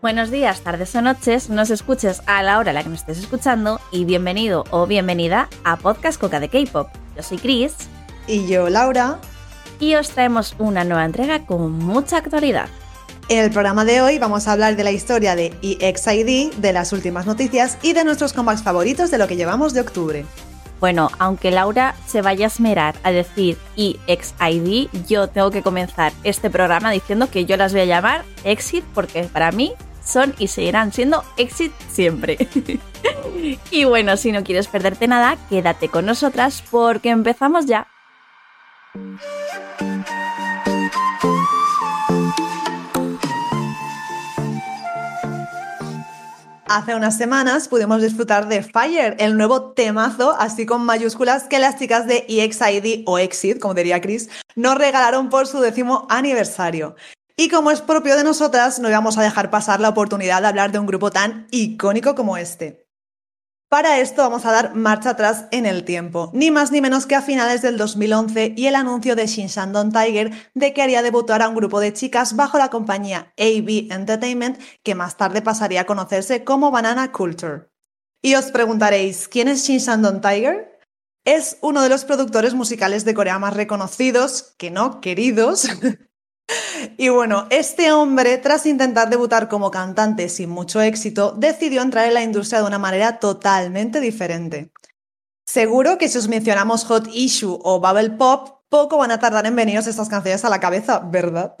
Buenos días, tardes o noches, nos escuches a la hora a la que nos estés escuchando y bienvenido o bienvenida a Podcast Coca de K-Pop. Yo soy Chris. Y yo, Laura. Y os traemos una nueva entrega con mucha actualidad. En el programa de hoy vamos a hablar de la historia de EXID, de las últimas noticias y de nuestros comebacks favoritos de lo que llevamos de octubre. Bueno, aunque Laura se vaya a esmerar a decir EXID, yo tengo que comenzar este programa diciendo que yo las voy a llamar EXID porque para mí son y seguirán siendo EXID siempre. Y bueno, si no quieres perderte nada, quédate con nosotras porque empezamos ya. Hace unas semanas pudimos disfrutar de Fire, el nuevo temazo, así con mayúsculas, que las chicas de EXID o EXID, como diría Chris, nos regalaron por su 10º aniversario. Y como es propio de nosotras, no íbamos a dejar pasar la oportunidad de hablar de un grupo tan icónico como este. Para esto vamos a dar marcha atrás en el tiempo, ni más ni menos que a finales del 2011 y el anuncio de Shinsadong Tiger de que haría debutar a un grupo de chicas bajo la compañía AB Entertainment, que más tarde pasaría a conocerse como Banana Culture. Y os preguntaréis, ¿quién es Shinsadong Tiger? Es uno de los productores musicales de Corea más reconocidos, que no queridos. Y bueno, este hombre, tras intentar debutar como cantante sin mucho éxito, decidió entrar en la industria de una manera totalmente diferente. Seguro que si os mencionamos Hot Issue o Bubble Pop, poco van a tardar en veniros estas canciones a la cabeza, ¿verdad?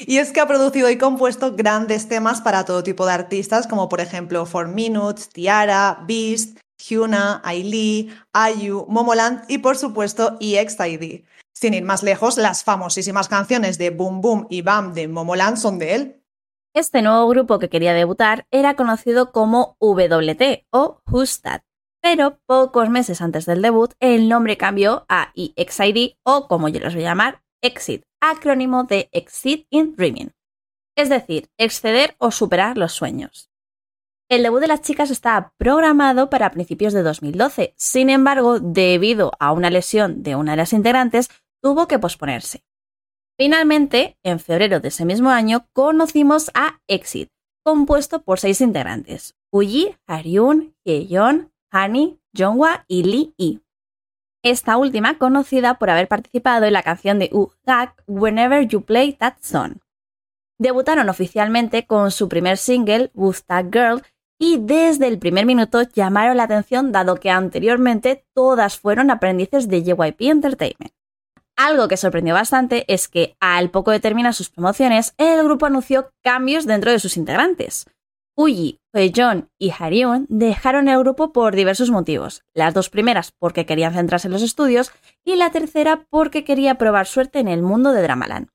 Y es que ha producido y compuesto grandes temas para todo tipo de artistas, como por ejemplo 4 Minutes, Tiara, Beast, Hyuna, Ailee, IU, Momoland y por supuesto EXID. Sin ir más lejos, las famosísimas canciones de Boom Boom y Bam de Momoland son de él. Este nuevo grupo que quería debutar era conocido como WT o Who's That, pero pocos meses antes del debut el nombre cambió a EXID o, como yo los voy a llamar, EXID, acrónimo de Exit in Dreaming, es decir, exceder o superar los sueños. El debut de las chicas estaba programado para principios de 2012, sin embargo, debido a una lesión de una de las integrantes, tuvo que posponerse. Finalmente, en febrero de ese mismo año, conocimos a EXID, compuesto por 6 integrantes: Hui, Hyun, Jeonghwa, Hani, Jeonghwa y LE Yi. Esta última conocida por haber participado en la canción de U-Gak, Whenever You Play That Song. Debutaron oficialmente con su primer single, Who's That Girl, y desde el primer minuto llamaron la atención dado que anteriormente todas fueron aprendices de JYP Entertainment. Algo que sorprendió bastante es que, al poco de terminar sus promociones, el grupo anunció cambios dentro de sus integrantes. Uji, Hyejeon y Haryun dejaron el grupo por diversos motivos, las dos primeras porque querían centrarse en los estudios y la tercera porque quería probar suerte en el mundo de Dramaland.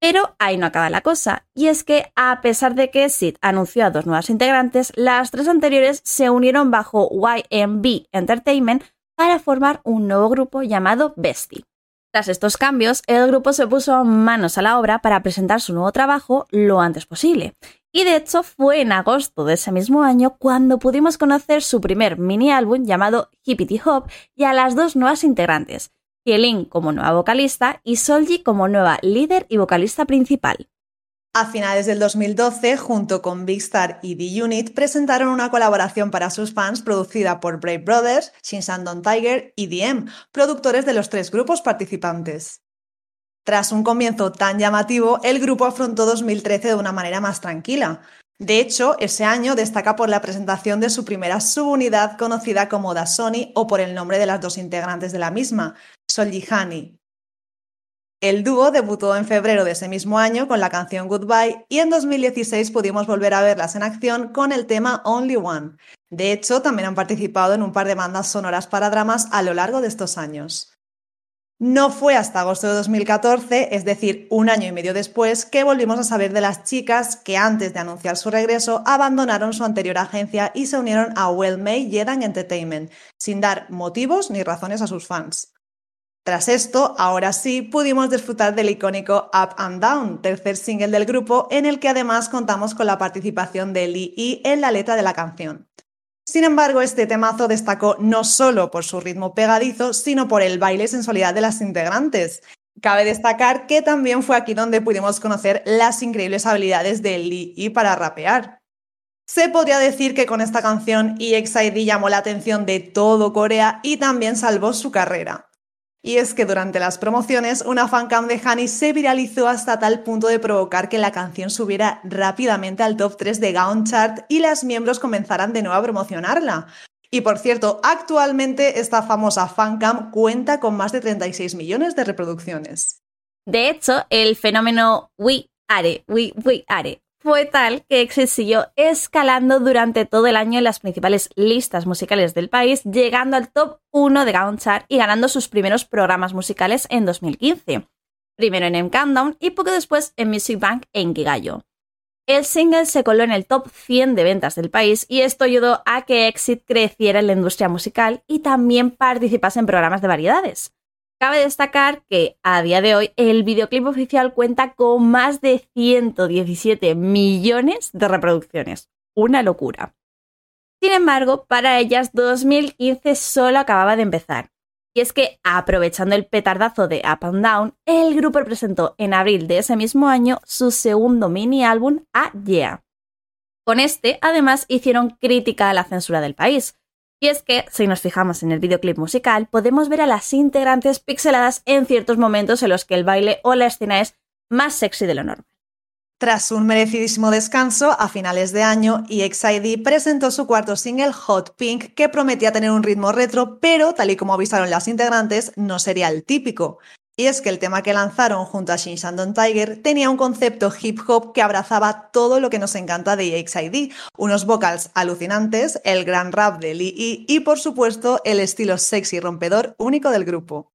Pero ahí no acaba la cosa, y es que a pesar de que EXID anunció a 2 nuevas integrantes, las 3 anteriores se unieron bajo YMB Entertainment para formar un nuevo grupo llamado Bestie. Tras estos cambios, el grupo se puso manos a la obra para presentar su nuevo trabajo lo antes posible, y de hecho fue en agosto de ese mismo año cuando pudimos conocer su primer mini álbum llamado Hippity Hop y a las 2 nuevas integrantes, Ailee como nueva vocalista y Solji como nueva líder y vocalista principal. A finales del 2012, junto con Big Star y D-Unit, presentaron una colaboración para sus fans producida por Brave Brothers, Shinsadong Tiger y DM, productores de los 3 grupos participantes. Tras un comienzo tan llamativo, el grupo afrontó 2013 de una manera más tranquila. De hecho, ese año destaca por la presentación de su primera subunidad conocida como Dasoni o por el nombre de las 2 integrantes de la misma, Solji Hani. El dúo debutó en febrero de ese mismo año con la canción Goodbye y en 2016 pudimos volver a verlas en acción con el tema Only One. De hecho, también han participado en un par de bandas sonoras para dramas a lo largo de estos años. No fue hasta agosto de 2014, es decir, un año y medio después, que volvimos a saber de las chicas que antes de anunciar su regreso abandonaron su anterior agencia y se unieron a Well-Made Jedang Entertainment, sin dar motivos ni razones a sus fans. Tras esto, ahora sí, pudimos disfrutar del icónico Up and Down, tercer single del grupo, en el que además contamos con la participación de LE Yi en la letra de la canción. Sin embargo, este temazo destacó no solo por su ritmo pegadizo, sino por el baile y sensualidad de las integrantes. Cabe destacar que también fue aquí donde pudimos conocer las increíbles habilidades de LE Yi para rapear. Se podría decir que con esta canción EXID llamó la atención de todo Corea y también salvó su carrera. Y es que durante las promociones, una fancam de Hani se viralizó hasta tal punto de provocar que la canción subiera rápidamente al top 3 de Gaon Chart y las miembros comenzaran de nuevo a promocionarla. Y por cierto, actualmente esta famosa fancam cuenta con más de 36 millones de reproducciones. De hecho, el fenómeno We Are fue tal que EXID siguió escalando durante todo el año en las principales listas musicales del país, llegando al top 1 de Gaon Chart y ganando sus primeros programas musicales en 2015. Primero en M Countdown y poco después en Music Bank en Gigayo. El single se coló en el top 100 de ventas del país y esto ayudó a que EXID creciera en la industria musical y también participase en programas de variedades. Cabe destacar que, a día de hoy, el videoclip oficial cuenta con más de 117 millones de reproducciones. Una locura. Sin embargo, para ellas 2015 solo acababa de empezar. Y es que, aprovechando el petardazo de Up and Down, el grupo presentó en abril de ese mismo año su segundo mini álbum, A Yeah. Con este, además, hicieron crítica a la censura del país. Y es que, si nos fijamos en el videoclip musical, podemos ver a las integrantes pixeladas en ciertos momentos en los que el baile o la escena es más sexy de lo normal. Tras un merecidísimo descanso, a finales de año, EXID presentó su cuarto single, Hot Pink, que prometía tener un ritmo retro, pero, tal y como avisaron las integrantes, no sería el típico. Y es que el tema que lanzaron junto a Shinsadong Tiger tenía un concepto hip hop que abrazaba todo lo que nos encanta de EXID, unos vocals alucinantes, el gran rap de LE Yi y por supuesto el estilo sexy rompedor único del grupo.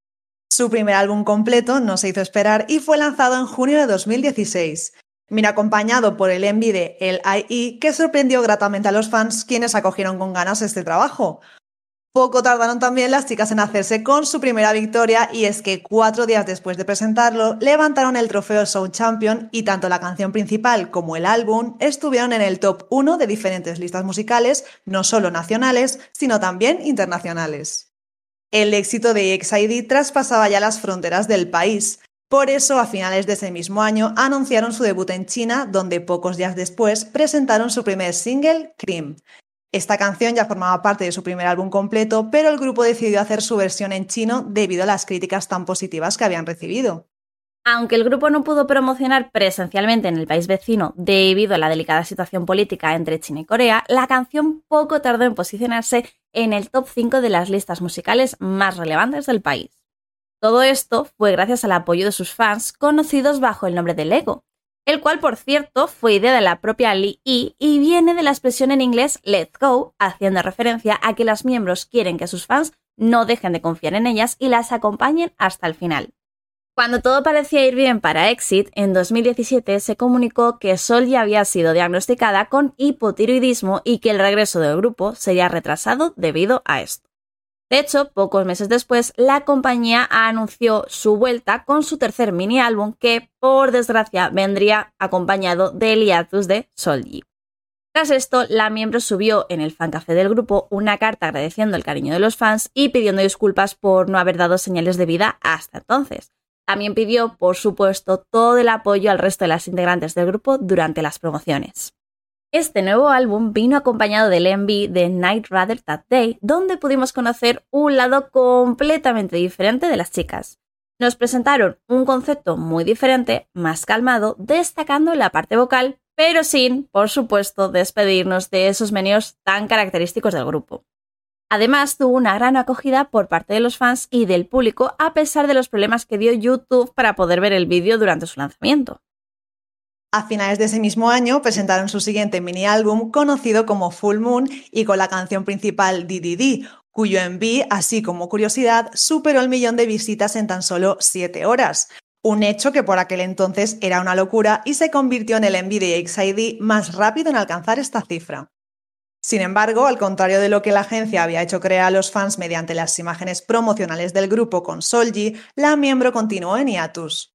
Su primer álbum completo no se hizo esperar y fue lanzado en junio de 2016. Vino acompañado por el MV de LE Yi que sorprendió gratamente a los fans quienes acogieron con ganas este trabajo. Poco tardaron también las chicas en hacerse con su primera victoria y es que 4 días después de presentarlo levantaron el trofeo Sound Champion y tanto la canción principal como el álbum estuvieron en el top 1 de diferentes listas musicales, no solo nacionales, sino también internacionales. El éxito de EXID traspasaba ya las fronteras del país. Por eso, a finales de ese mismo año, anunciaron su debut en China, donde pocos días después presentaron su primer single, Cream. Esta canción ya formaba parte de su primer álbum completo, pero el grupo decidió hacer su versión en chino debido a las críticas tan positivas que habían recibido. Aunque el grupo no pudo promocionar presencialmente en el país vecino debido a la delicada situación política entre China y Corea, la canción poco tardó en posicionarse en el top 5 de las listas musicales más relevantes del país. Todo esto fue gracias al apoyo de sus fans, conocidos bajo el nombre de Lego, el cual, por cierto, fue idea de la propia LE Yi y viene de la expresión en inglés Let's Go, haciendo referencia a que los miembros quieren que sus fans no dejen de confiar en ellas y las acompañen hasta el final. Cuando todo parecía ir bien para EXID, en 2017 se comunicó que Solji había sido diagnosticada con hipotiroidismo y que el regreso del grupo sería retrasado debido a esto. De hecho, pocos meses después, la compañía anunció su vuelta con su tercer mini álbum que, por desgracia, vendría acompañado del hiatus de Solji. Tras esto, la miembro subió en el fancafé del grupo una carta agradeciendo el cariño de los fans y pidiendo disculpas por no haber dado señales de vida hasta entonces. También pidió, por supuesto, todo el apoyo al resto de las integrantes del grupo durante las promociones. Este nuevo álbum vino acompañado del MV de Night Rather That Day, donde pudimos conocer un lado completamente diferente de las chicas. Nos presentaron un concepto muy diferente, más calmado, destacando la parte vocal, pero sin, por supuesto, despedirnos de esos meneos tan característicos del grupo. Además, tuvo una gran acogida por parte de los fans y del público, a pesar de los problemas que dio YouTube para poder ver el vídeo durante su lanzamiento. A finales de ese mismo año presentaron su siguiente mini álbum conocido como Full Moon y con la canción principal DDD, cuyo MV, así como curiosidad, superó el 1 millón de visitas en tan solo 7 horas. Un hecho que por aquel entonces era una locura y se convirtió en el MV de EXID más rápido en alcanzar esta cifra. Sin embargo, al contrario de lo que la agencia había hecho creer a los fans mediante las imágenes promocionales del grupo con Solji, la miembro continuó en hiatus.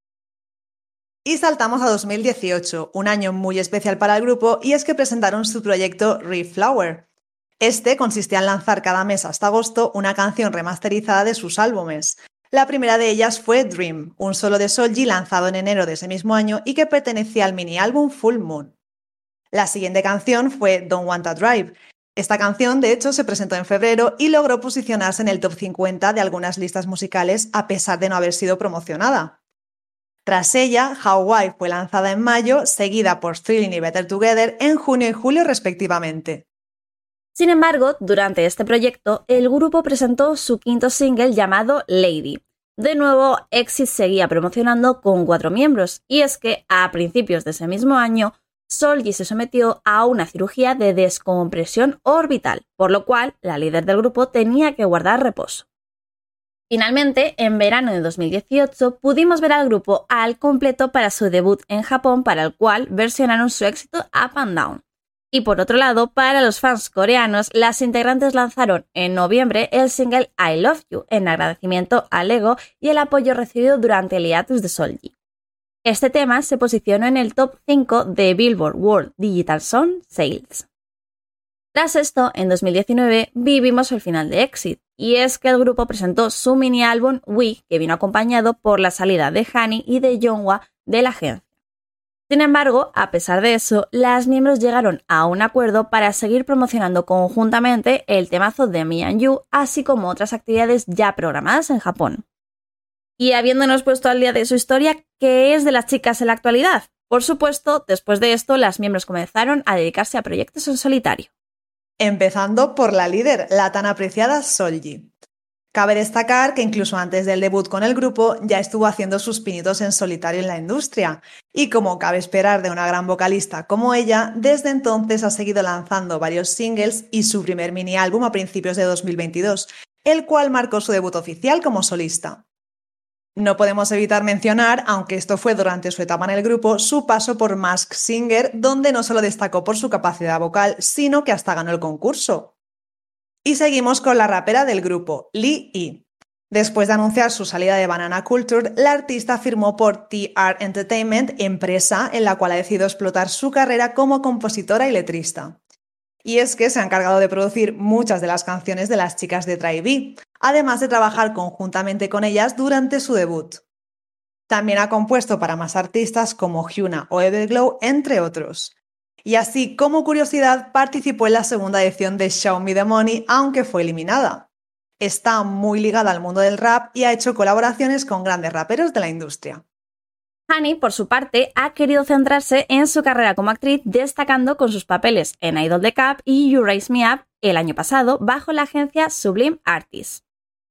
Y saltamos a 2018, un año muy especial para el grupo, y es que presentaron su proyecto Reflower. Este consistía en lanzar cada mes hasta agosto una canción remasterizada de sus álbumes. La primera de ellas fue Dream, un solo de Solji lanzado en enero de ese mismo año y que pertenecía al mini álbum Full Moon. La siguiente canción fue Don't Want to Drive. Esta canción, de hecho, se presentó en febrero y logró posicionarse en el top 50 de algunas listas musicales a pesar de no haber sido promocionada. Tras ella, How Why fue lanzada en mayo, seguida por Thrilling y Better Together en junio y julio respectivamente. Sin embargo, durante este proyecto, el grupo presentó su quinto single llamado Lady. De nuevo, EXID seguía promocionando con 4 miembros, y es que a principios de ese mismo año, Solji se sometió a una cirugía de descompresión orbital, por lo cual la líder del grupo tenía que guardar reposo. Finalmente, en verano de 2018, pudimos ver al grupo al completo para su debut en Japón, para el cual versionaron su éxito Up and Down. Y por otro lado, para los fans coreanos, las integrantes lanzaron en noviembre el single I Love You, en agradecimiento a Lego y el apoyo recibido durante el hiatus de Solji. Este tema se posicionó en el top 5 de Billboard World Digital Song Sales. Tras esto, en 2019 vivimos el final de EXID, y es que el grupo presentó su mini álbum We, que vino acompañado por la salida de Hani y de Jeonghwa de la agencia. Sin embargo, a pesar de eso, las miembros llegaron a un acuerdo para seguir promocionando conjuntamente el temazo de Me and You, así como otras actividades ya programadas en Japón. Y habiéndonos puesto al día de su historia, ¿qué es de las chicas en la actualidad? Por supuesto, después de esto, las miembros comenzaron a dedicarse a proyectos en solitario. Empezando por la líder, la tan apreciada Solji. Cabe destacar que incluso antes del debut con el grupo, ya estuvo haciendo sus pinitos en solitario en la industria. Y como cabe esperar de una gran vocalista como ella, desde entonces ha seguido lanzando varios singles y su primer mini álbum a principios de 2022, el cual marcó su debut oficial como solista. No podemos evitar mencionar, aunque esto fue durante su etapa en el grupo, su paso por Mask Singer, donde no solo destacó por su capacidad vocal, sino que hasta ganó el concurso. Y seguimos con la rapera del grupo, LE Yi. Después de anunciar su salida de Banana Culture, la artista firmó por 4 Entertainment, empresa en la cual ha decidido explotar su carrera como compositora y letrista. Y es que se ha encargado de producir muchas de las canciones de las chicas de Try B, además de trabajar conjuntamente con ellas durante su debut. También ha compuesto para más artistas como Hyuna o Everglow, entre otros. Y así, como curiosidad, participó en la segunda edición de Show Me the Money, aunque fue eliminada. Está muy ligada al mundo del rap y ha hecho colaboraciones con grandes raperos de la industria. Hani, por su parte, ha querido centrarse en su carrera como actriz, destacando con sus papeles en Idol The Cup y You Raise Me Up el año pasado bajo la agencia Sublime Artists.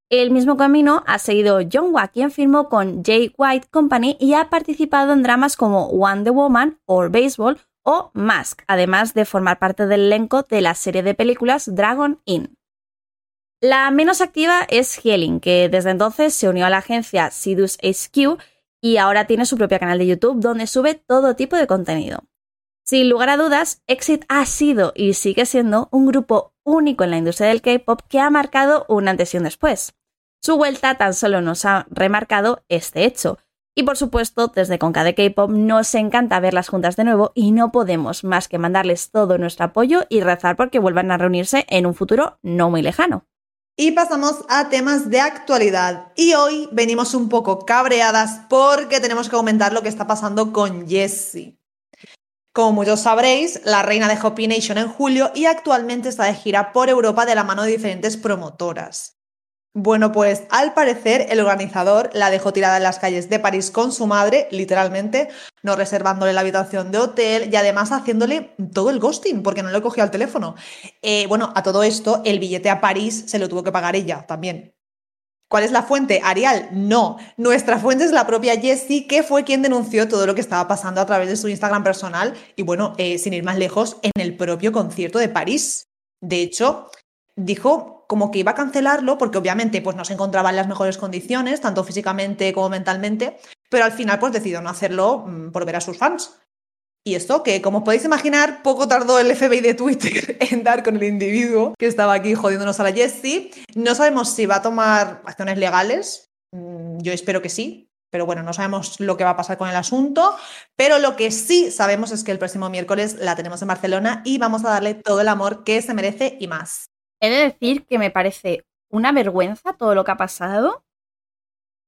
El mismo camino ha seguido Jeonghwa, quien firmó con Jay White Company y ha participado en dramas como Wonder Woman, Or Baseball o Mask, además de formar parte del elenco de la serie de películas Dragon Inn. La menos activa es Hyelin, que desde entonces se unió a la agencia Seduce HQ y ahora tiene su propio canal de YouTube donde sube todo tipo de contenido. Sin lugar a dudas, EXID ha sido y sigue siendo un grupo único en la industria del K-pop que ha marcado un antes y un después. Su vuelta tan solo nos ha remarcado este hecho. Y por supuesto, desde Conca de K-pop nos encanta verlas juntas de nuevo y no podemos más que mandarles todo nuestro apoyo y rezar porque vuelvan a reunirse en un futuro no muy lejano. Y pasamos a temas de actualidad. Y hoy venimos un poco cabreadas porque tenemos que comentar lo que está pasando con Jessie. Como muchos sabréis, la reina dejó P Nation en julio y actualmente está de gira por Europa de la mano de diferentes promotoras. Bueno, pues al parecer el organizador la dejó tirada en las calles de París con su madre, literalmente, no reservándole la habitación de hotel y además haciéndole todo el ghosting porque no le cogió al teléfono. Bueno, a todo esto el billete a París se lo tuvo que pagar ella también. ¿Cuál es la fuente? ¿Arial? No. Nuestra fuente es la propia Jessie, que fue quien denunció todo lo que estaba pasando a través de su Instagram personal y, bueno, sin ir más lejos, en el propio concierto de París. De hecho, dijo como que iba a cancelarlo porque, obviamente, pues no se encontraba en las mejores condiciones, tanto físicamente como mentalmente, pero al final pues decidió no hacerlo por ver a sus fans. Y esto, que como podéis imaginar, poco tardó el FBI de Twitter en dar con el individuo que estaba aquí jodiéndonos a la Jessie. No sabemos si va a tomar acciones legales, yo espero que sí, pero bueno, no sabemos lo que va a pasar con el asunto, pero lo que sí sabemos es que el próximo miércoles la tenemos en Barcelona y vamos a darle todo el amor que se merece y más. He de decir que me parece una vergüenza todo lo que ha pasado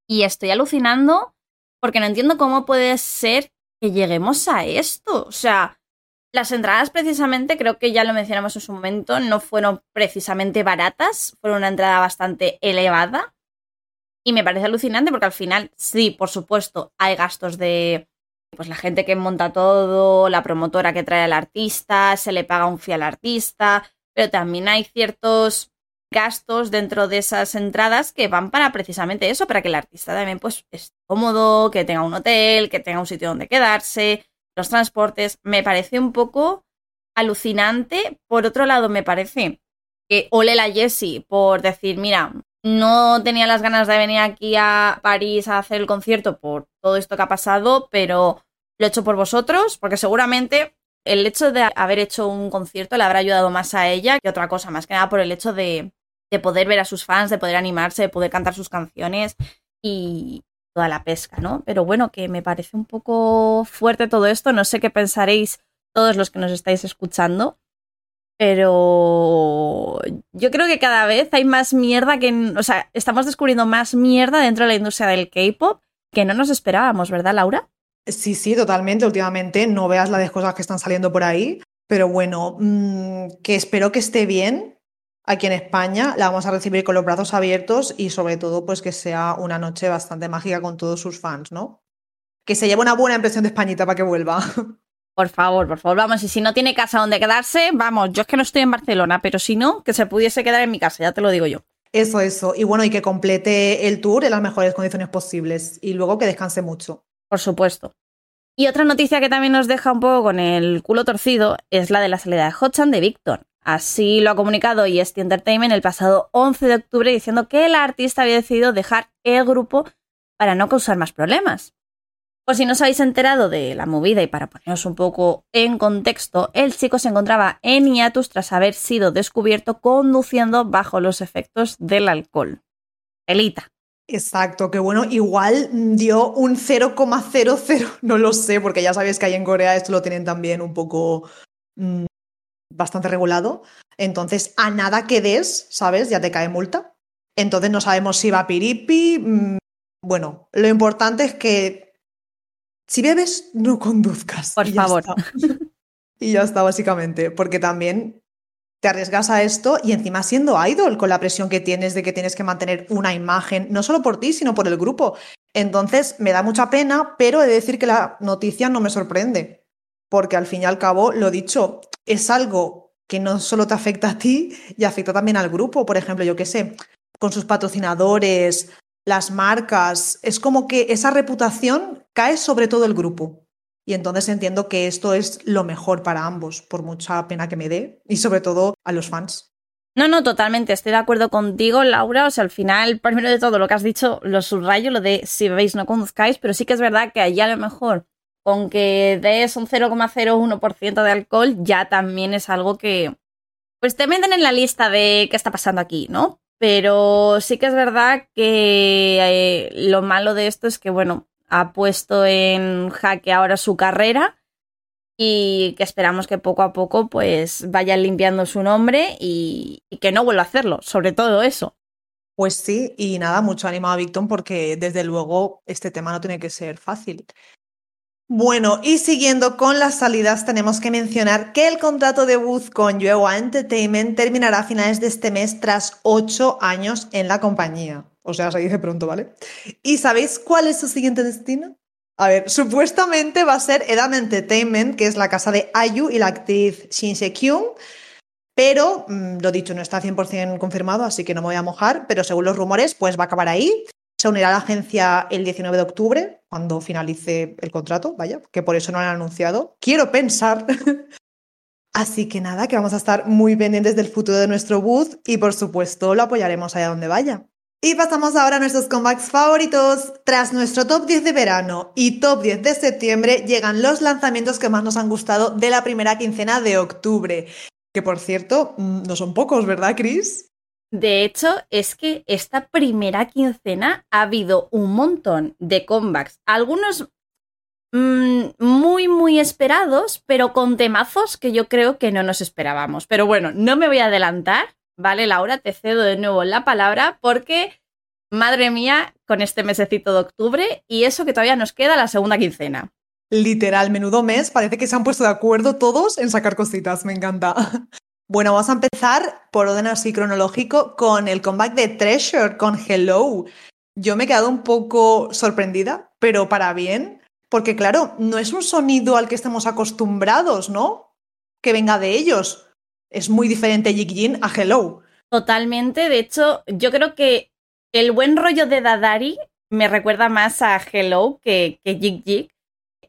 y estoy alucinando porque no entiendo cómo puede ser que lleguemos a esto. O sea, Las entradas precisamente, creo que ya lo mencionamos en su momento, no fueron precisamente baratas, fueron una entrada bastante elevada y me parece alucinante porque al final, sí, por supuesto, hay gastos de pues la gente que monta todo, la promotora que trae al artista, se le paga un fee al artista, pero también hay ciertos gastos dentro de esas entradas que van para precisamente eso, para que el artista también pues esté cómodo, que tenga un hotel, que tenga un sitio donde quedarse, los transportes. Me parece un poco alucinante. Por otro lado, me parece que ole la Jessie por decir, mira, no tenía las ganas de venir aquí a París a hacer el concierto por todo esto que ha pasado, pero lo he hecho por vosotros, porque seguramente el hecho de haber hecho un concierto le habrá ayudado más a ella que otra cosa, más que nada por el hecho de poder ver a sus fans, de poder animarse, de poder cantar sus canciones y toda la pesca, ¿no? Pero bueno, que me parece un poco fuerte todo esto, no sé qué pensaréis todos los que nos estáis escuchando, pero yo creo que cada vez hay más mierda que... O sea, estamos descubriendo más mierda dentro de la industria del K-pop que no nos esperábamos, ¿verdad, Laura? Sí, sí, totalmente. Últimamente no veas las cosas que están saliendo por ahí, pero bueno, que espero que esté bien. Aquí en España la vamos a recibir con los brazos abiertos y sobre todo pues que sea una noche bastante mágica con todos sus fans, ¿no? Que se lleve una buena impresión de Españita para que vuelva. Por favor, vamos, y si no tiene casa donde quedarse, vamos, yo es que no estoy en Barcelona, pero si no, que se pudiese quedar en mi casa, ya te lo digo yo. Eso, y bueno, y que complete el tour en las mejores condiciones posibles y luego que descanse mucho. Por supuesto. Y otra noticia que también nos deja un poco con el culo torcido es la de la salida de Hotchan de Victor. Así lo ha comunicado EXID Entertainment el pasado 11 de octubre diciendo que el artista había decidido dejar el grupo para no causar más problemas. Por si no os habéis enterado de la movida y para poneros un poco en contexto, el chico se encontraba en hiatus tras haber sido descubierto conduciendo bajo los efectos del alcohol. Elita. Exacto, que bueno, igual dio un 0,00, no lo sé, porque ya sabéis que ahí en Corea esto lo tienen también un poco bastante regulado, entonces a nada que des, ¿sabes? Ya te cae multa, entonces no sabemos si va piripi, bueno, lo importante es que si bebes, no conduzcas. Por favor. Y ya está, básicamente, porque también... Te arriesgas a esto y encima siendo idol con la presión que tienes de que tienes que mantener una imagen, no solo por ti, sino por el grupo. Entonces me da mucha pena, pero he de decir que la noticia no me sorprende, porque al fin y al cabo, lo dicho, es algo que no solo te afecta a ti y afecta también al grupo. Por ejemplo, yo qué sé, con sus patrocinadores, las marcas, es como que esa reputación cae sobre todo el grupo. Y entonces entiendo que esto es lo mejor para ambos, por mucha pena que me dé, y sobre todo a los fans. No, totalmente, estoy de acuerdo contigo, Laura. O sea, al final, primero de todo, lo que has dicho, lo subrayo, lo de si bebéis no conduzcáis, pero sí que es verdad que allá a lo mejor, con que des un 0,01% de alcohol, ya también es algo que... Pues te meten en la lista de qué está pasando aquí, ¿no? Pero sí que es verdad que lo malo de esto es que, bueno... ha puesto en jaque ahora su carrera y que esperamos que poco a poco pues vayan limpiando su nombre y que no vuelva a hacerlo, sobre todo eso. Pues sí, y nada, mucho ánimo a Victon porque desde luego este tema no tiene que ser fácil. Bueno, y siguiendo con las salidas, tenemos que mencionar que el contrato de Wood con Jeonghwa Entertainment terminará a finales de este mes tras 8 años en la compañía. O sea, se dice pronto, ¿vale? ¿Y sabéis cuál es su siguiente destino? A ver, supuestamente va a ser EDAM Entertainment, que es la casa de IU y la actriz Shin Se-kyung, pero, lo dicho, no está 100% confirmado, así que no me voy a mojar, pero según los rumores, pues va a acabar ahí. Se unirá a la agencia el 19 de octubre, cuando finalice el contrato, vaya, que por eso no lo han anunciado. Quiero pensar... Así que nada, que vamos a estar muy pendientes del futuro de nuestro booth y, por supuesto, lo apoyaremos allá donde vaya. Y pasamos ahora a nuestros comebacks favoritos. Tras nuestro top 10 de verano y top 10 de septiembre llegan los lanzamientos que más nos han gustado de la primera quincena de octubre. Que por cierto, no son pocos, ¿verdad, Chris? De hecho, es que esta primera quincena ha habido un montón de comebacks. Algunos muy, muy esperados, pero con temazos que yo creo que no nos esperábamos. Pero bueno, no me voy a adelantar. Vale, Laura, te cedo de nuevo la palabra porque, madre mía, con este mesecito de octubre y eso que todavía nos queda la segunda quincena. Literal, menudo mes. Parece que se han puesto de acuerdo todos en sacar cositas. Me encanta. Bueno, vamos a empezar por orden así cronológico con el comeback de Treasure con Hello. Yo me he quedado un poco sorprendida, pero para bien, porque claro, no es un sonido al que estemos acostumbrados, ¿no? Que venga de ellos. Es muy diferente Jigjin a Hello. Totalmente. De hecho, yo creo que el buen rollo de Dadari me recuerda más a Hello que Jigjig.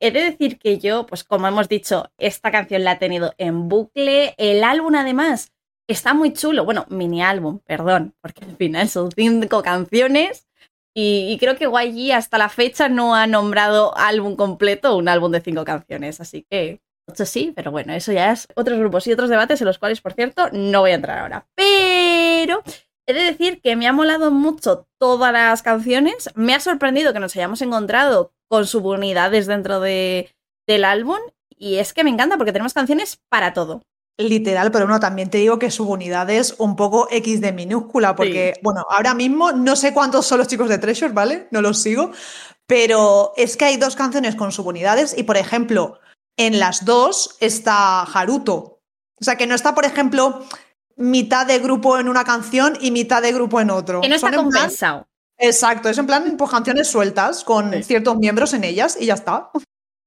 He de decir que yo, pues como hemos dicho, esta canción la he tenido en bucle. El álbum, además, está muy chulo. Bueno, mini álbum, perdón, porque al final son 5 canciones. Y creo que YG hasta la fecha no ha nombrado álbum completo un álbum de 5 canciones. Así que 8 sí, pero bueno, eso ya es otros grupos y otros debates en los cuales, por cierto, no voy a entrar ahora. Pero he de decir que me ha molado mucho todas las canciones. Me ha sorprendido que nos hayamos encontrado con subunidades dentro del álbum, y es que me encanta porque tenemos canciones para todo. Literal, pero no, también te digo que subunidades un poco X de minúscula, porque, sí. Bueno, ahora mismo no sé cuántos son los chicos de Treasure, ¿vale? No los sigo, pero es que hay 2 canciones con subunidades y, por ejemplo, en las 2 está Haruto. O sea, que no está, por ejemplo, mitad de grupo en una canción y mitad de grupo en otro. Que no está compensado. Exacto, es en plan pues, canciones sueltas con ciertos miembros en ellas y ya está.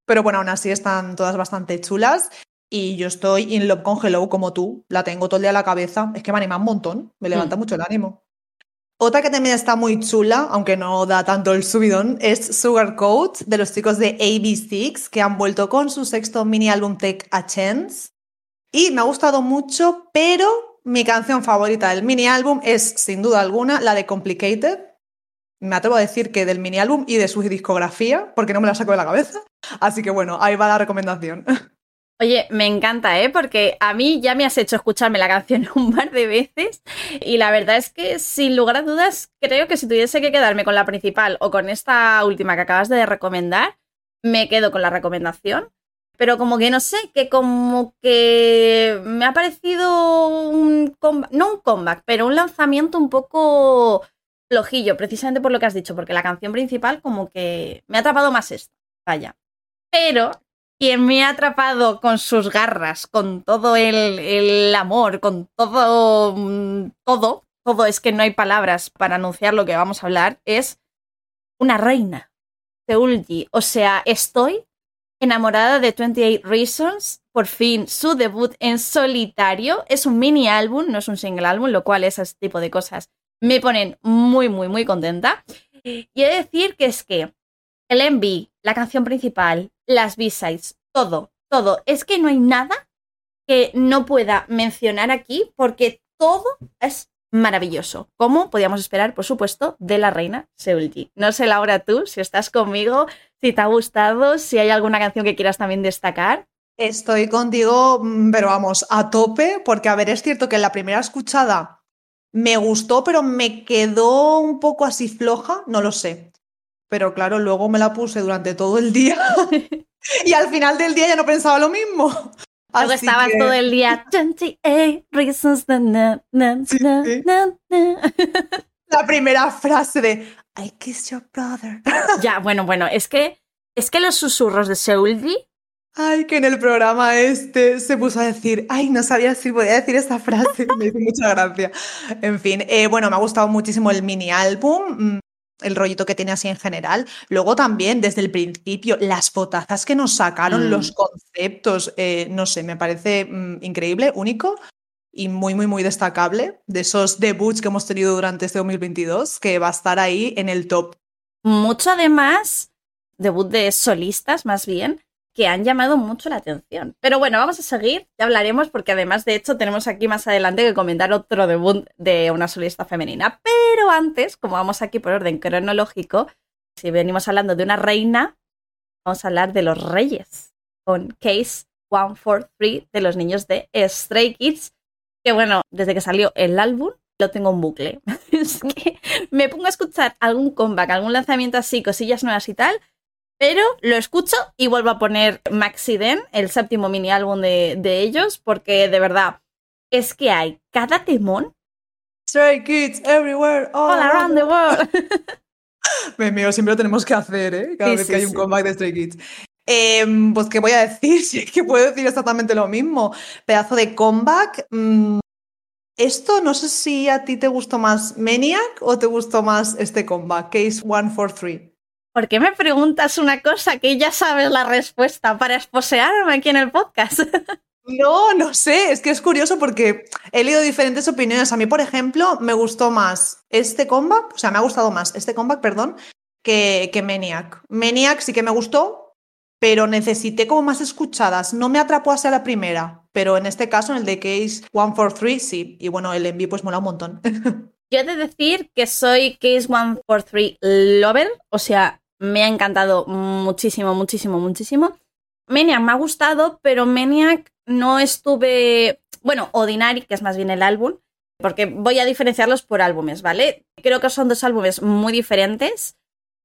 Pero bueno, aún así están todas bastante chulas y yo estoy in love con Hello como tú, la tengo todo el día en la cabeza, es que me anima un montón, me levanta mucho el ánimo. Otra que también está muy chula, aunque no da tanto el subidón, es Sugar Coat de los chicos de AB6 que han vuelto con su 6º mini álbum Take a Chance y me ha gustado mucho, pero mi canción favorita del mini álbum es sin duda alguna la de Complicated. Me atrevo a decir que del mini álbum y de su discografía, porque no me la saco de la cabeza. Así que bueno, ahí va la recomendación. Oye, me encanta, porque a mí ya me has hecho escucharme la canción un par de veces y la verdad es que, sin lugar a dudas, creo que si tuviese que quedarme con la principal o con esta última que acabas de recomendar, me quedo con la recomendación. Pero como que no sé, que como que me ha parecido no un comeback, pero un lanzamiento un poco flojillo, precisamente por lo que has dicho, porque la canción principal como que me ha atrapado más esta, vaya. Pero quien me ha atrapado con sus garras, con todo el amor, con todo, es que no hay palabras para anunciar lo que vamos a hablar, es una reina, Seulji. O sea, estoy enamorada de 28 Reasons, por fin su debut en solitario. Es un mini álbum, no es un single álbum, lo cual ese tipo de cosas me ponen muy, muy, muy contenta. Y he de decir que es que el MV, la canción principal, las B-sides, todo. Es que no hay nada que no pueda mencionar aquí porque todo es maravilloso. Como podíamos esperar, por supuesto, de la reina Seulji. No sé, Laura, tú, si estás conmigo, si te ha gustado, si hay alguna canción que quieras también destacar. Estoy contigo, pero vamos, a tope, porque a ver, es cierto que en la primera escuchada me gustó, pero me quedó un poco así floja, no lo sé. Pero claro, luego me la puse durante todo el día y al final del día ya no pensaba lo mismo. Luego así estabas que todo el día. 28 reasons. La primera frase de I kissed your brother. Ya, bueno, es que los susurros de Seulji. Ay, que en el programa se puso a decir, ay, no sabía si podía decir esta frase, me hizo mucha gracia. En fin, bueno, me ha gustado muchísimo el mini álbum, el rollito que tiene así en general. Luego también, desde el principio, las fotazas que nos sacaron, los conceptos, no sé, me parece increíble, único y muy, muy, muy destacable de esos debuts que hemos tenido durante este 2022, que va a estar ahí en el top. Mucho además, debut de solistas más bien, que han llamado mucho la atención. Pero bueno, vamos a seguir, ya hablaremos, porque además, de hecho, tenemos aquí más adelante que comentar otro debut de una solista femenina. Pero antes, como vamos aquí por orden cronológico, si venimos hablando de una reina, vamos a hablar de los reyes, con Case 143 de los niños de Stray Kids, que bueno, desde que salió el álbum, lo tengo en bucle. Es que me pongo a escuchar algún comeback, algún lanzamiento así, cosillas nuevas y tal, pero lo escucho y vuelvo a poner Maxiden, el 7º mini álbum de ellos, porque de verdad es que hay cada temón. Stray Kids everywhere, all around the world. Me mío, siempre lo tenemos que hacer, cada vez que hay un comeback de Stray Kids. Pues qué voy a decir, si es que puedo decir exactamente lo mismo. Pedazo de comeback. Esto no sé si a ti te gustó más Maniac o te gustó más este comeback, que es 143. ¿Por qué me preguntas una cosa que ya sabes la respuesta para esposearme aquí en el podcast? No, no sé, es que es curioso porque he leído diferentes opiniones. A mí, por ejemplo, me gustó más este comeback, o sea, me ha gustado más este comeback, perdón, que Maniac. Maniac sí que me gustó, pero necesité como más escuchadas. No me atrapó hacia la primera, pero en este caso, en el de Case 143, sí. Y bueno, el envío pues mola un montón. Yo he de decir que soy Case 143 lover, o sea, me ha encantado muchísimo, muchísimo, muchísimo. Maniac me ha gustado, pero Maniac no estuve... Bueno, Ordinary, que es más bien el álbum, porque voy a diferenciarlos por álbumes, ¿vale? Creo que son dos álbumes muy diferentes,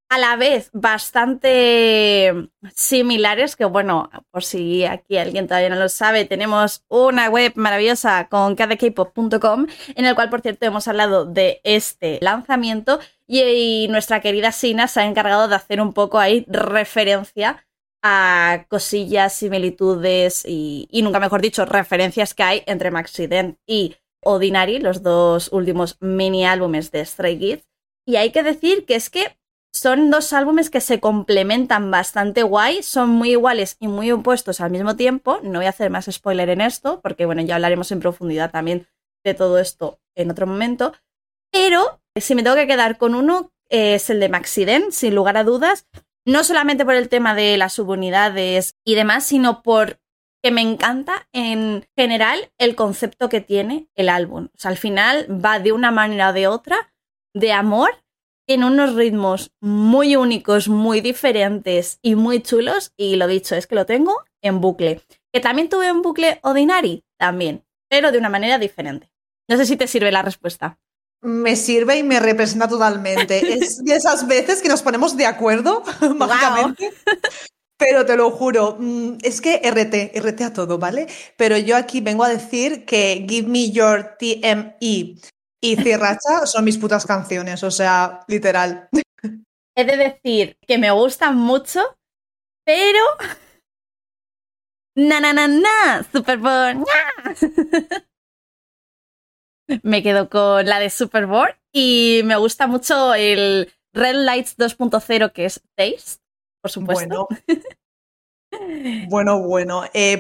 a la vez bastante similares, que bueno, por si aquí alguien todavía no lo sabe, tenemos una web maravillosa con kdkpop.com, en el cual, por cierto, hemos hablado de este lanzamiento y nuestra querida Sina se ha encargado de hacer un poco ahí referencia a cosillas, similitudes y nunca mejor dicho, referencias que hay entre Maxident y Ordinary, los dos últimos mini álbumes de Stray Kids. Y hay que decir que es que son dos álbumes que se complementan bastante guay, son muy iguales y muy opuestos al mismo tiempo. No voy a hacer más spoiler en esto, porque bueno, ya hablaremos en profundidad también de todo esto en otro momento. Pero si me tengo que quedar con uno, es el de Maxident, sin lugar a dudas. No solamente por el tema de las subunidades y demás, sino porque me encanta en general el concepto que tiene el álbum. O sea, al final va de una manera o de otra de amor en unos ritmos muy únicos, muy diferentes y muy chulos. Y lo dicho, es que lo tengo en bucle. ¿Que también tuve en bucle Ordinary? También, pero de una manera diferente. No sé si te sirve la respuesta. Me sirve y me representa totalmente. Es de esas veces que nos ponemos de acuerdo, wow, mágicamente. Pero te lo juro, es que RT a todo, ¿vale? Pero yo aquí vengo a decir que Give Me Your TMI y Cirracha son mis putas canciones, o sea, literal. He de decir que me gustan mucho, pero... ¡Na, na, na, na! ¡Super bon! Me quedo con la de Superboard y me gusta mucho el Red Lights 2.0, que es Taste, por supuesto. Bueno.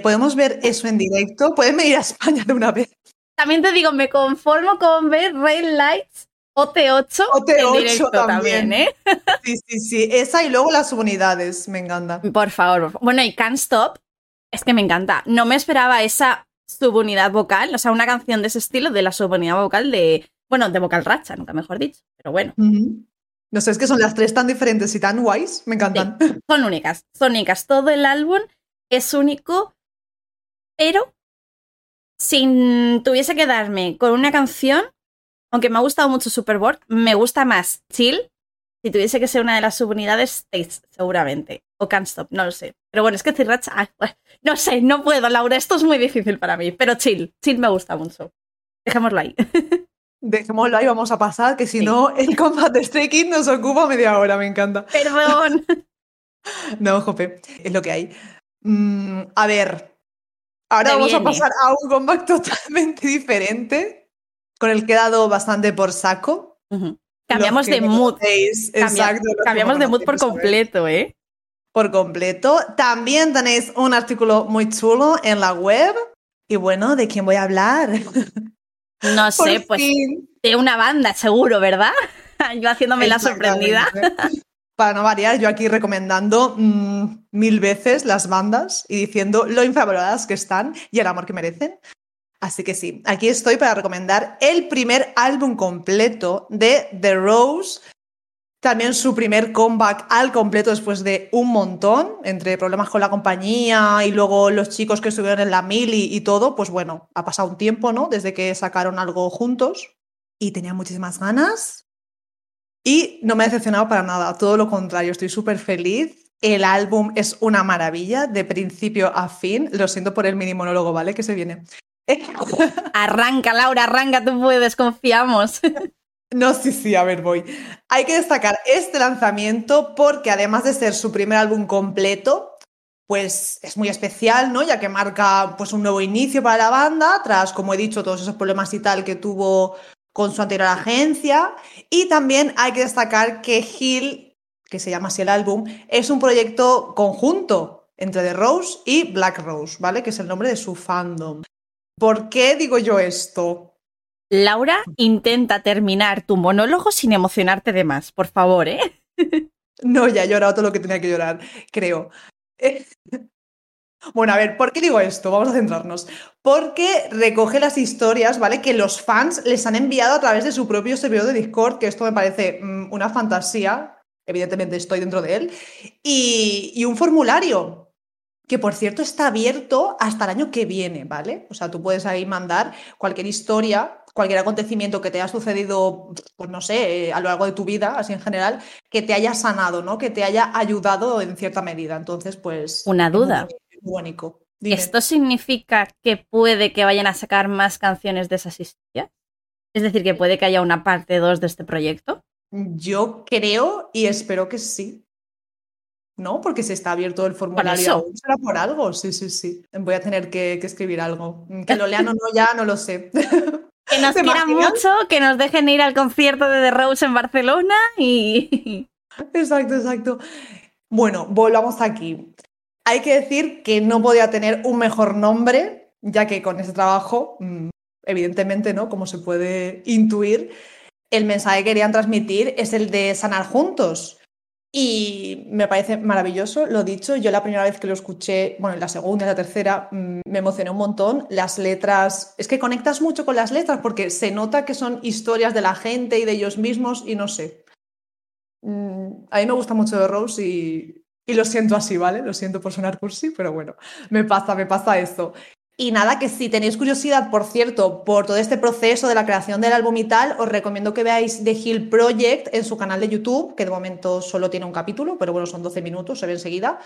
¿Podemos ver eso en directo? ¿Pueden venir a España de una vez? También te digo, me conformo con ver Red Lights OT8 en directo también, ¿eh? Sí. Esa y luego las subunidades, me encanta. Por favor. Bueno, y Can't Stop, es que me encanta. No me esperaba esa subunidad vocal, o sea, una canción de ese estilo, de la subunidad vocal de vocal racha, nunca mejor dicho, pero bueno. Uh-huh. No sé, es que son las tres tan diferentes y tan guays, me encantan. Sí, son únicas. Todo el álbum es único, pero si tuviese que darme con una canción, aunque me ha gustado mucho Superboard, me gusta más Chill. Si tuviese que ser una de las subunidades, Taste, seguramente. O Can't Stop, no lo sé. Pero bueno, es que Cirracha... no sé, no puedo, Laura. Esto es muy difícil para mí. Pero Chill me gusta mucho. Dejémoslo ahí. Dejémoslo ahí, vamos a pasar, que si sí. No, el combat de Stray Kids nos ocupa media hora, me encanta. Perdón. No, Jope, es lo que hay. A ver, ahora vamos a pasar a un combat totalmente diferente, con el que he dado bastante por saco. Uh-huh. Cambiamos de mood. Cambiamos de mood por completo, ¿eh? Por completo. También tenéis un artículo muy chulo en la web. Y bueno, ¿de quién voy a hablar? No sé, pues de una banda, seguro, ¿verdad? Yo haciéndome la sorprendida. Para no variar, yo aquí recomendando 1000 veces las bandas y diciendo lo infravaloradas que están y el amor que merecen. Así que sí, aquí estoy para recomendar el primer álbum completo de The Rose, también su primer comeback al completo después de un montón, entre problemas con la compañía y luego los chicos que estuvieron en la mili y todo, pues bueno, ha pasado un tiempo, ¿no? Desde que sacaron algo juntos y tenía muchísimas ganas y no me ha decepcionado para nada, todo lo contrario, estoy súper feliz. El álbum es una maravilla de principio a fin, lo siento por el mini monólogo, ¿vale? Que se viene. Arranca, Laura, arranca, tú puedes, confiamos. No, sí, a ver, voy. Hay que destacar este lanzamiento porque además de ser su primer álbum completo, pues es muy especial, ¿no? Ya que marca pues un nuevo inicio para la banda, tras, como he dicho, todos esos problemas y tal que tuvo con su anterior agencia. Y también hay que destacar que Hill, que se llama así el álbum, es un proyecto conjunto entre The Rose y Black Rose, ¿vale? Que es el nombre de su fandom. ¿Por qué digo yo esto? Laura, intenta terminar tu monólogo sin emocionarte de más, por favor, ¿eh? No, ya he llorado todo lo que tenía que llorar, creo. Bueno, a ver, ¿por qué digo esto? Vamos a centrarnos. Porque recoge las historias, ¿vale?, que los fans les han enviado a través de su propio servidor de Discord, que esto me parece una fantasía, evidentemente estoy dentro de él, y un formulario, que por cierto está abierto hasta el año que viene, ¿vale? O sea, tú puedes ahí mandar cualquier historia, cualquier acontecimiento que te haya sucedido, pues no sé, a lo largo de tu vida, así en general, que te haya sanado, ¿no? Que te haya ayudado en cierta medida. Entonces, pues... Una duda. Es muy único. Dime. ¿Esto significa que puede que vayan a sacar más canciones de esas historias? Es decir, que puede que haya una parte 2 de este proyecto. Yo creo y espero que sí. ¿No? Porque si está abierto el formulario, será por algo. Sí. Voy a tener que escribir algo. Que lo lean o no ya, no lo sé. Que nos quieran mucho, que nos dejen ir al concierto de The Rose en Barcelona y... Exacto. Bueno, volvamos aquí. Hay que decir que no podía tener un mejor nombre, ya que con este trabajo, evidentemente, ¿no?, como se puede intuir, el mensaje que querían transmitir es el de sanar juntos. Y me parece maravilloso, lo dicho, yo la primera vez que lo escuché, bueno, la segunda y la tercera, me emocioné un montón. Las letras, es que conectas mucho con las letras porque se nota que son historias de la gente y de ellos mismos y no sé. A mí me gusta mucho The Rose y lo siento así, ¿vale? Lo siento por sonar cursi, pero bueno, me pasa esto. Y nada, que si tenéis curiosidad, por cierto, por todo este proceso de la creación del álbum y tal, os recomiendo que veáis The Hill Project en su canal de YouTube, que de momento solo tiene un capítulo, pero bueno, son 12 minutos, se ve enseguida.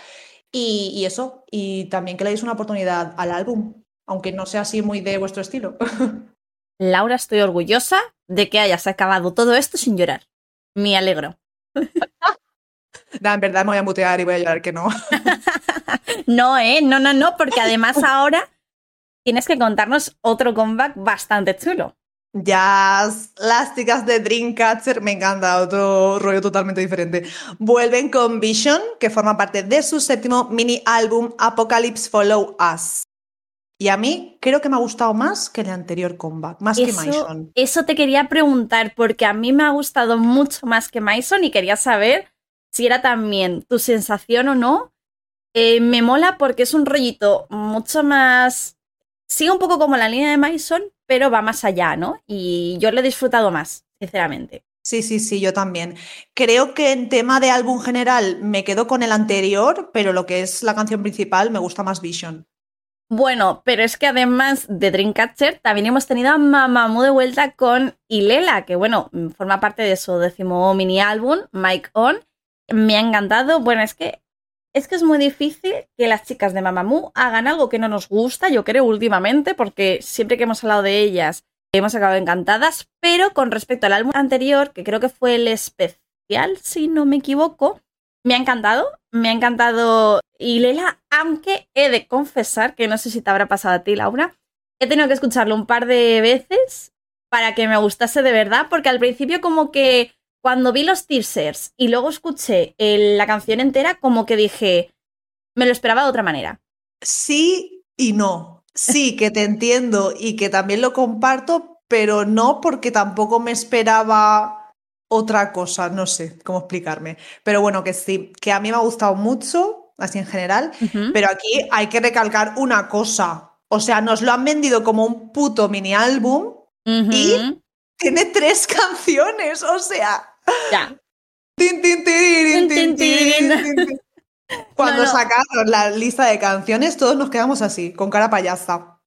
Y eso, y también que le deis una oportunidad al álbum, aunque no sea así muy de vuestro estilo. Laura, estoy orgullosa de que hayas acabado todo esto sin llorar. Me alegro. En verdad me voy a mutear y voy a llorar que no. No, porque además ahora... Tienes que contarnos otro comeback bastante chulo. Yes, las chicas de Dreamcatcher, me encanta, otro rollo totalmente diferente. Vuelven con Vision, que forma parte de su séptimo mini álbum Apocalypse Follow Us. Y a mí creo que me ha gustado más que el anterior comeback, más que Maison. Eso te quería preguntar, porque a mí me ha gustado mucho más que Maison y quería saber si era también tu sensación o no. Me mola porque es un rollito mucho más... Sigue un poco como la línea de Maison, pero va más allá, ¿no? Y yo lo he disfrutado más, sinceramente. Sí, yo también. Creo que en tema de álbum general me quedo con el anterior, pero lo que es la canción principal me gusta más Vision. Bueno, pero es que además de Dreamcatcher también hemos tenido a Mamamoo de vuelta con Ilela, que bueno, forma parte de su 10º mini álbum, Mic On. Me ha encantado, bueno, Es que es muy difícil que las chicas de Mamamoo hagan algo que no nos gusta, yo creo, últimamente, porque siempre que hemos hablado de ellas hemos acabado encantadas, pero con respecto al álbum anterior, que creo que fue el especial, si no me equivoco, me ha encantado Ilela, aunque he de confesar, que no sé si te habrá pasado a ti, Laura, he tenido que escucharlo un par de veces para que me gustase de verdad, porque al principio como que... Cuando vi los teasers y luego escuché la canción entera, como que dije, me lo esperaba de otra manera. Sí y no. Sí, que te entiendo y que también lo comparto, pero no porque tampoco me esperaba otra cosa. No sé cómo explicarme. Pero bueno, que sí, que a mí me ha gustado mucho, así en general, Pero aquí hay que recalcar una cosa. O sea, nos lo han vendido como un puto mini álbum y... Tiene 3 canciones, o sea... Ya. Cuando sacaron la lista de canciones, todos nos quedamos así, con cara payasa.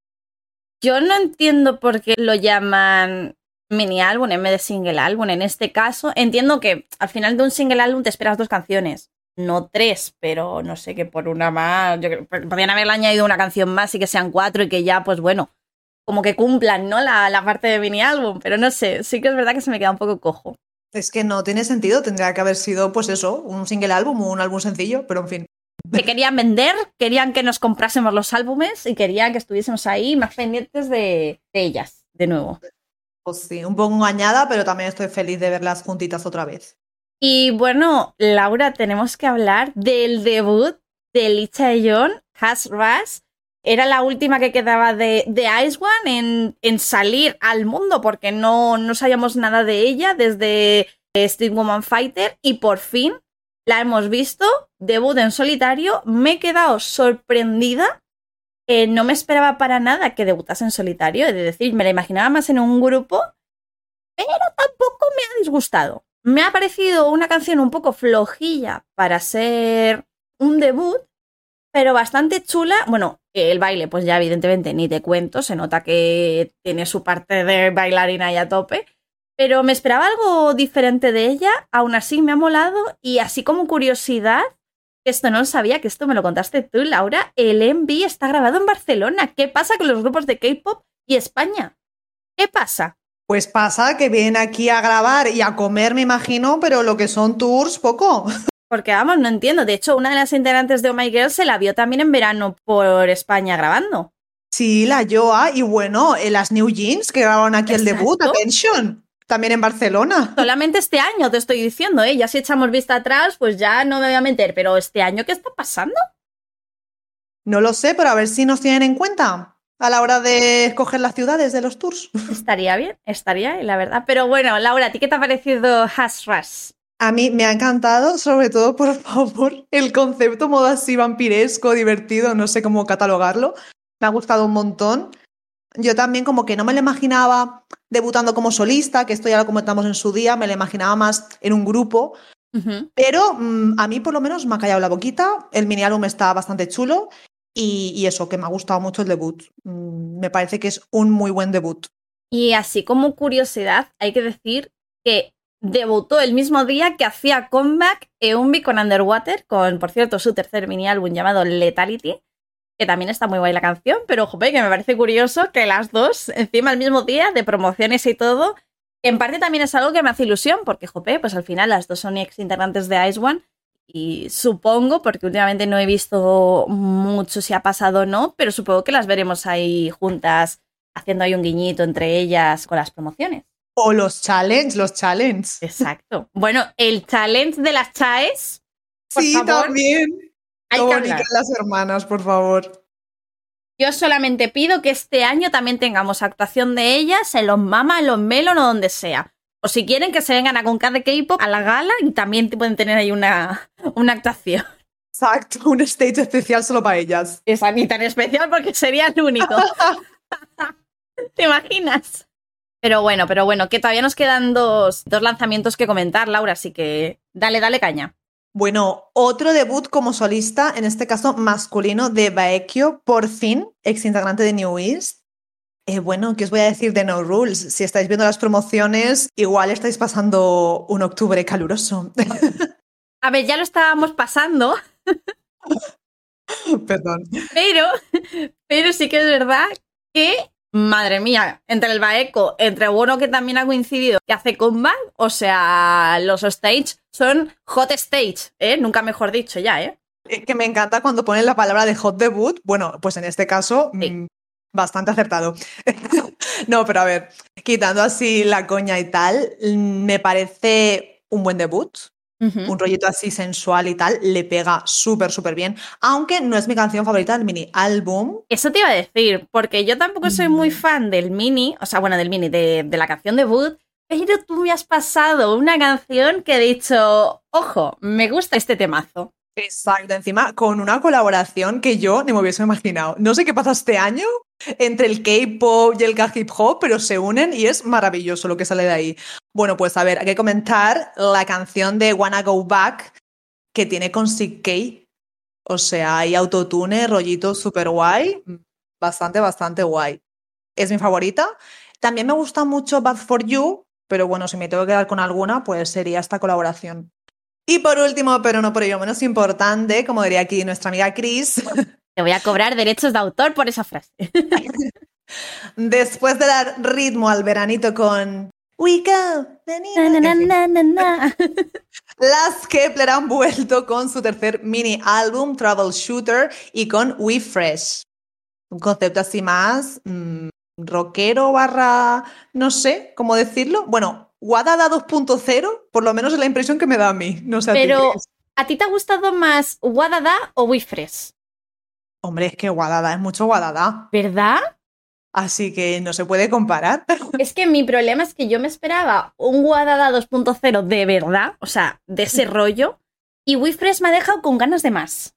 Yo no entiendo por qué lo llaman mini álbum en vez de single álbum. En este caso, entiendo que al final de un single álbum te esperas 2 canciones, no 3, pero no sé, que por una más... Yo creo, podrían haberle añadido una canción más y que sean 4 y que ya, pues bueno... Como que cumplan, ¿no? La parte de mini álbum, pero no sé, sí que es verdad que se me queda un poco cojo. Es que no tiene sentido, tendría que haber sido, pues eso, un single álbum o un álbum sencillo, pero en fin. que querían vender, querían que nos comprásemos los álbumes y querían que estuviésemos ahí más pendientes de ellas, de nuevo. Pues sí, un poco engañada, pero también estoy feliz de verlas juntitas otra vez. Y bueno, Laura, tenemos que hablar del debut de Lee Chaeyeon, Has Rush. Era la última que quedaba de Ice One en salir al mundo, porque no sabíamos nada de ella desde Street Woman Fighter, y por fin la hemos visto, debut en solitario. Me he quedado sorprendida. No me esperaba para nada que debutase en solitario, es decir, me la imaginaba más en un grupo, pero tampoco me ha disgustado. Me ha parecido una canción un poco flojilla para ser un debut, pero bastante chula. Bueno, el baile, pues ya evidentemente ni te cuento, se nota que tiene su parte de bailarina ahí a tope, pero me esperaba algo diferente de ella. Aún así me ha molado, y así como curiosidad, esto no lo sabía, que esto me lo contaste tú, Laura, el MV está grabado en Barcelona. ¿Qué pasa con los grupos de K-pop y España? ¿Qué pasa? Pues pasa que vienen aquí a grabar y a comer, me imagino, pero lo que son tours, poco. Porque vamos, no entiendo. De hecho, una de las integrantes de Oh My Girl se la vio también en verano por España grabando. Sí, la Joa, y bueno, las New Jeans que grabaron aquí. Exacto. El debut, Attention. También en Barcelona. Solamente este año, te estoy diciendo, ¿eh? Ya si echamos vista atrás, pues ya no me voy a meter. Pero este año, ¿qué está pasando? No lo sé, pero a ver si nos tienen en cuenta a la hora de escoger las ciudades de los tours. Estaría bien, estaría, la verdad. Pero bueno, Laura, ¿a ti qué te ha parecido Has Rush? A mí me ha encantado, sobre todo, por favor, el concepto modo así vampiresco, divertido, no sé cómo catalogarlo. Me ha gustado un montón. Yo también como que no me lo imaginaba debutando como solista, que esto ya lo comentamos en su día, me lo imaginaba más en un grupo, uh-huh. Pero a mí por lo menos me ha callado la boquita, el mini álbum está bastante chulo y eso, que me ha gustado mucho el debut, me parece que es un muy buen debut. Y así como curiosidad, hay que decir que debutó el mismo día que hacía comeback Eunbi con Underwater, con, por cierto, su tercer mini álbum llamado Lethality, que también está muy guay la canción, pero jope, que me parece curioso que las dos, encima el mismo día, de promociones y todo, en parte también es algo que me hace ilusión, porque jope, pues al final las dos son ex integrantes de Ice One, y supongo, porque últimamente no he visto mucho si ha pasado o no, pero supongo que las veremos ahí juntas, haciendo ahí un guiñito entre ellas con las promociones. O los challenges. Exacto. Bueno, el challenge de las chaes, por sí, favor, también. Qué bonitas las hermanas, por favor. Yo solamente pido que este año también tengamos actuación de ellas en los Mama, en los Melon o donde sea. O si quieren, que se vengan a Concar de K-Pop a la gala y también pueden tener ahí una actuación. Exacto, un stage especial solo para ellas. Esa ni tan especial porque sería el único. ¿Te imaginas? Pero bueno, que todavía nos quedan dos lanzamientos que comentar, Laura, así que dale caña. Bueno, otro debut como solista, en este caso masculino, de Baekhyun, por fin, ex integrante de New East. Bueno, ¿qué os voy a decir de No Rules? Si estáis viendo las promociones, igual estáis pasando un octubre caluroso. A ver, ya lo estábamos pasando. Perdón. Pero sí que es verdad que, madre mía, entre el Baekhyun, entre uno que también ha coincidido, que hace comeback, o sea, los stage son hot stage, ¿eh? Nunca mejor dicho ya, ¿eh? Es que me encanta cuando ponen la palabra de hot debut. Bueno, pues en este caso, sí. Bastante acertado. No, pero a ver, quitando así la coña y tal, me parece un buen debut. Uh-huh. Un rollito así sensual y tal, le pega súper bien, aunque no es mi canción favorita del mini álbum. Eso te iba a decir, porque yo tampoco soy muy fan del mini, o sea, bueno, del mini, de la canción debut. Pero tú me has pasado una canción que he dicho, ojo, me gusta este temazo. Exacto, encima con una colaboración que yo ni me hubiese imaginado. No sé qué pasa este año entre el K-pop y el hip hop, pero se unen y es maravilloso lo que sale de ahí. Bueno, pues a ver, hay que comentar la canción de Wanna Go Back, que tiene con CK. O sea, hay autotune, rollito súper guay, bastante guay. Es mi favorita. También me gusta mucho Bad For You, pero bueno, si me tengo que quedar con alguna, pues sería esta colaboración. Y por último, pero no por ello menos importante, como diría aquí nuestra amiga Chris. Te voy a cobrar derechos de autor por esa frase. Después de dar ritmo al veranito con We Go, na, na, na, na, na, na. Las Kepler han vuelto con su tercer mini álbum, Troubleshooter, y con We Fresh. Un concepto así más rockero barra, no sé cómo decirlo. Bueno, Wadada 2.0, por lo menos es la impresión que me da a mí. No sé. Pero, ¿a ti te ha gustado más Wadada o We Fresh? Hombre, es que Wadada es mucho Wadada. ¿Verdad? Así que no se puede comparar. Es que mi problema es que yo me esperaba un Wadada 2.0 de verdad, o sea, de ese rollo, y We Fresh me ha dejado con ganas de más.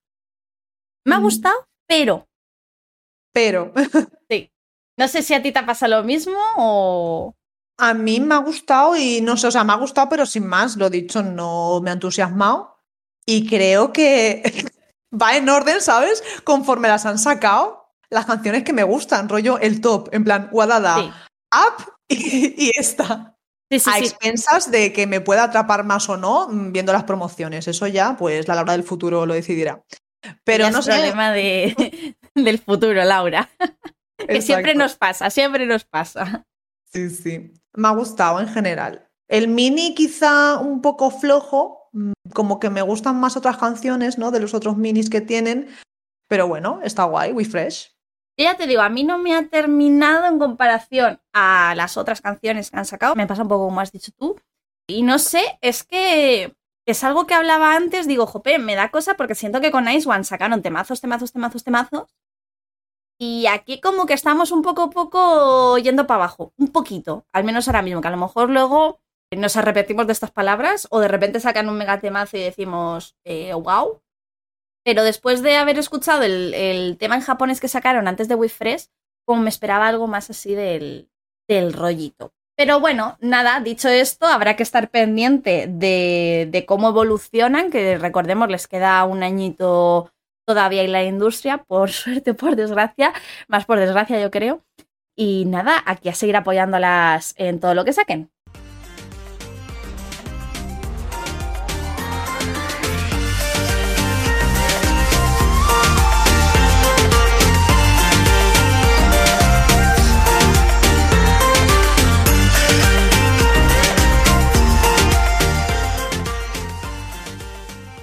Me ha gustado, pero. Sí. No sé si a ti te pasa lo mismo o... A mí me ha gustado y no sé, o sea, me ha gustado, pero sin más, lo dicho, no me ha entusiasmado. Y creo que va en orden, ¿sabes? Conforme las han sacado. Las canciones que me gustan, rollo el top, en plan, Wadada, sí. Up y esta. Sí, sí, a expensas de que me pueda atrapar más o no viendo las promociones. Eso ya, pues, la Laura del futuro lo decidirá. Pero no sé. Es el problema del futuro, Laura. Que siempre nos pasa. Sí, sí. Me ha gustado en general. El mini quizá un poco flojo, como que me gustan más otras canciones, ¿no? De los otros minis que tienen. Pero bueno, está guay, We Fresh. Ya te digo, a mí no me ha terminado en comparación a las otras canciones que han sacado. Me pasa un poco como has dicho tú. Y no sé, es que es algo que hablaba antes. Digo, jope, me da cosa porque siento que con Ice One sacaron temazos. Y aquí como que estamos un poco yendo para abajo. Un poquito, al menos ahora mismo. Que a lo mejor luego nos arrepentimos de estas palabras o de repente sacan un mega temazo y decimos, wow. Pero después de haber escuchado el tema en japonés que sacaron antes de We Fresh, como me esperaba algo más así del rollito. Pero bueno, nada, dicho esto, habrá que estar pendiente de cómo evolucionan, que recordemos, les queda un añito todavía en la industria, por suerte, por desgracia, más por desgracia yo creo. Y nada, aquí a seguir apoyándolas en todo lo que saquen.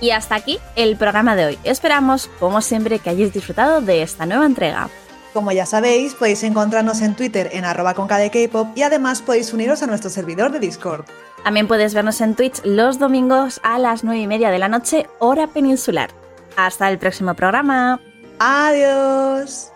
Y hasta aquí el programa de hoy. Esperamos, como siempre, que hayáis disfrutado de esta nueva entrega. Como ya sabéis, podéis encontrarnos en Twitter en @konkadekpop y además podéis uniros a nuestro servidor de Discord. También podéis vernos en Twitch los domingos a las 9:30 de la noche, hora peninsular. Hasta el próximo programa. Adiós.